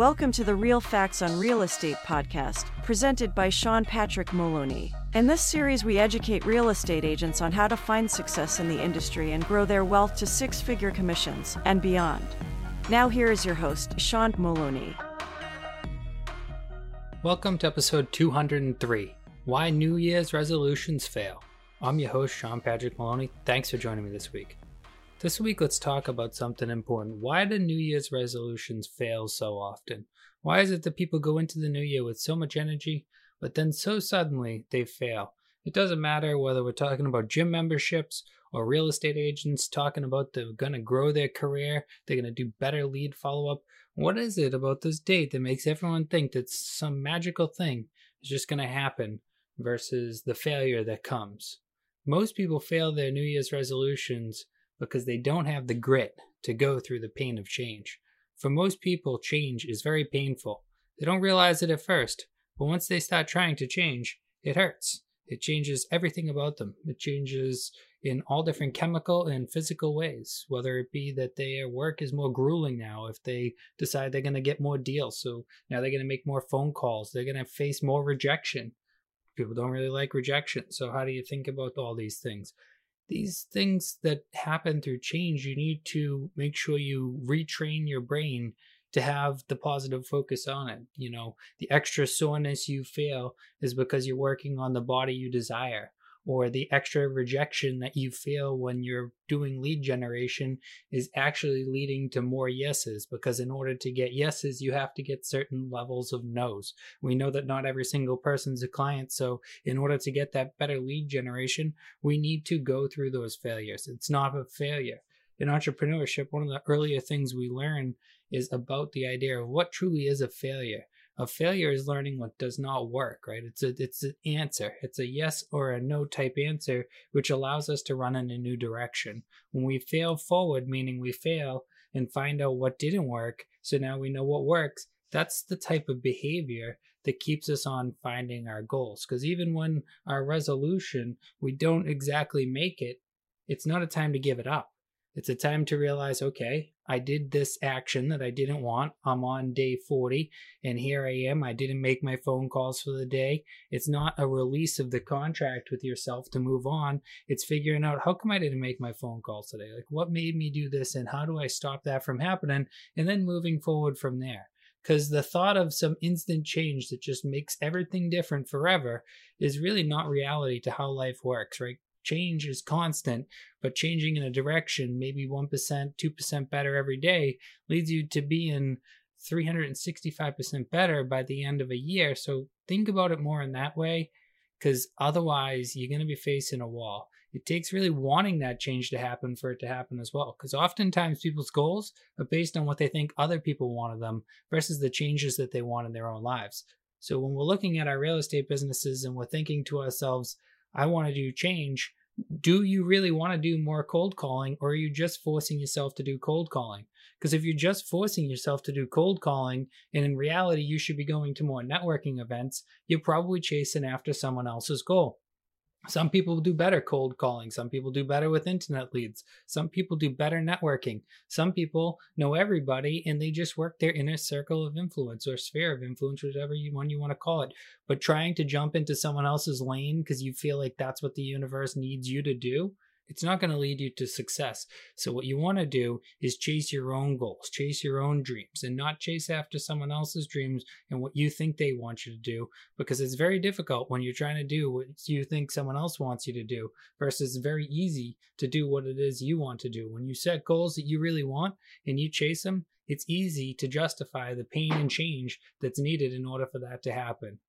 Welcome to the Real Facts on Real Estate podcast, presented by Sean Patrick Moloney. In this series, we educate real estate agents on how to find success in the industry and grow their wealth to six-figure commissions and beyond. Now here is your host, Sean Moloney. Welcome to episode 203, Why New Year's Resolutions Fail. I'm your host, Sean Patrick Moloney. Thanks for joining me this week. This week, let's talk about something important. Why do New Year's resolutions fail so often? Why is it that people go into the new year with so much energy, but then so suddenly they fail? It doesn't matter whether we're talking about gym memberships or real estate agents talking about they're going to grow their career, they're going to do better lead follow-up. What is it about this date that makes everyone think that some magical thing is just going to happen versus the failure that comes? Most people fail their New Year's resolutions because they don't have the grit to go through the pain of change. For most people, change is very painful. They don't realize it at first, but once they start trying to change, it hurts. It changes everything about them. It changes in all different chemical and physical ways, whether it be that their work is more grueling now, if they decide they're gonna get more deals, so now they're gonna make more phone calls, they're gonna face more rejection. People don't really like rejection, so how do you think about all these things? These things that happen through change, you need to make sure you retrain your brain to have the positive focus on it. You know, the extra soreness you feel is because you're working on the body you desire, or the extra rejection that you feel when you're doing lead generation is actually leading to more yeses, because in order to get yeses, you have to get certain levels of nos. We know that not every single person's a client, so in order to get that better lead generation, we need to go through those failures. It's not a failure. In entrepreneurship, one of the earlier things we learn is about the idea of what truly is a failure. A failure is learning what does not work, right? It's an answer. It's a yes or a no type answer, which allows us to run in a new direction. When we fail forward, meaning we fail and find out what didn't work, so now we know what works, that's the type of behavior that keeps us on finding our goals. Because even when our resolution, we don't exactly make it, it's not a time to give it up. It's a time to realize, okay, I did this action that I didn't want. I'm on day 40, and here I am. I didn't make my phone calls for the day. It's not a release of the contract with yourself to move on. It's figuring out, how come I didn't make my phone calls today? Like, what made me do this, and how do I stop that from happening? And then moving forward from there. Because the thought of some instant change that just makes everything different forever is really not reality to how life works, right? Change is constant, but changing in a direction, maybe 1%, 2% better every day, leads you to being 365% better by the end of a year. So think about it more in that way, because otherwise you're going to be facing a wall. It takes really wanting that change to happen for it to happen as well, because oftentimes people's goals are based on what they think other people want of them versus the changes that they want in their own lives. So when we're looking at our real estate businesses and we're thinking to ourselves, I want to do change. Do you really want to do more cold calling, or are you just forcing yourself to do cold calling? Because if you're just forcing yourself to do cold calling, and in reality, you should be going to more networking events, you're probably chasing after someone else's goal. Some people do better cold calling. Some people do better with internet leads. Some people do better networking. Some people know everybody and they just work their inner circle of influence or sphere of influence, whatever one you want to call it. But trying to jump into someone else's lane because you feel like that's what the universe needs you to do, it's not going to lead you to success. So what you want to do is chase your own goals, chase your own dreams, and not chase after someone else's dreams and what you think they want you to do, because it's very difficult when you're trying to do what you think someone else wants you to do versus very easy to do what it is you want to do. When you set goals that you really want and you chase them, it's easy to justify the pain and change that's needed in order for that to happen.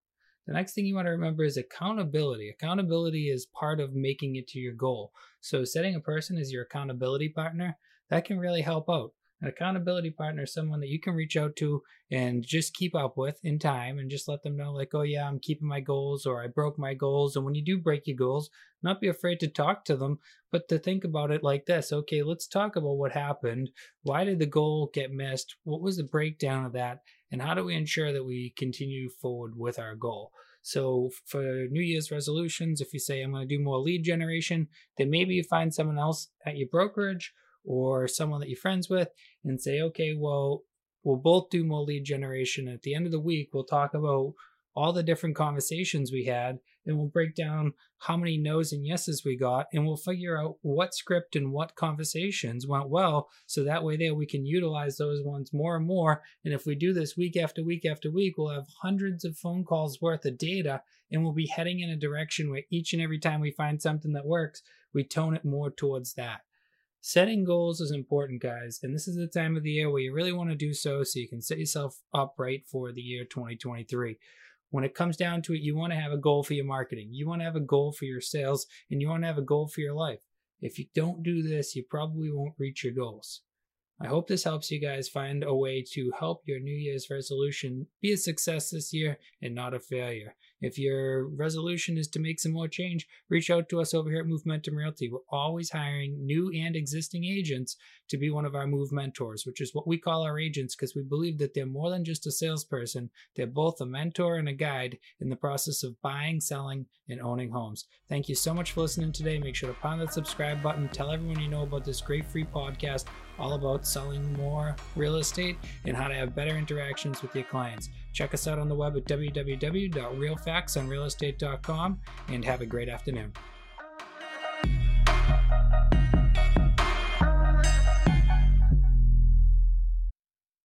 The next thing you want to remember is accountability. Accountability is part of making it to your goal. So setting a person as your accountability partner, that can really help out. An accountability partner is someone that you can reach out to and just keep up with in time and just let them know, like, oh yeah, I'm keeping my goals, or I broke my goals. And when you do break your goals, not be afraid to talk to them, but to think about it like this. Okay, let's talk about what happened. Why did the goal get missed? What was the breakdown of that? And how do we ensure that we continue forward with our goal? So for New Year's resolutions, if you say, I'm going to do more lead generation, then maybe you find someone else at your brokerage or someone that you're friends with and say, okay, well, We'll both do more lead generation. At the end of the week, we'll talk about all the different conversations we had, and we'll break down how many no's and yeses we got, and we'll figure out what script and what conversations went well, so that way there we can utilize those ones more and more. And if we do this week after week after week, we'll have hundreds of phone calls worth of data, and we'll be heading in a direction where each and every time we find something that works, we tone it more towards that. Setting goals is important, guys, and this is the time of the year where you really want to do so you can set yourself up right for the year 2023. When it comes down to it, you want to have a goal for your marketing, you want to have a goal for your sales, and you want to have a goal for your life. If you don't do this, you probably won't reach your goals. I hope this helps you guys find a way to help your New Year's resolution be a success this year and not a failure. If your resolution is to make some more change, reach out to us over here at Movementum Realty. We're always hiring new and existing agents to be one of our Movementors, which is what we call our agents, because we believe that they're more than just a salesperson. They're both a mentor and a guide in the process of buying, selling, and owning homes. Thank you so much for listening today. Make sure to pound that subscribe button. Tell everyone you know about this great free podcast all about selling more real estate and how to have better interactions with your clients. Check us out on the web at www.realfactsonrealestate.com and have a great afternoon.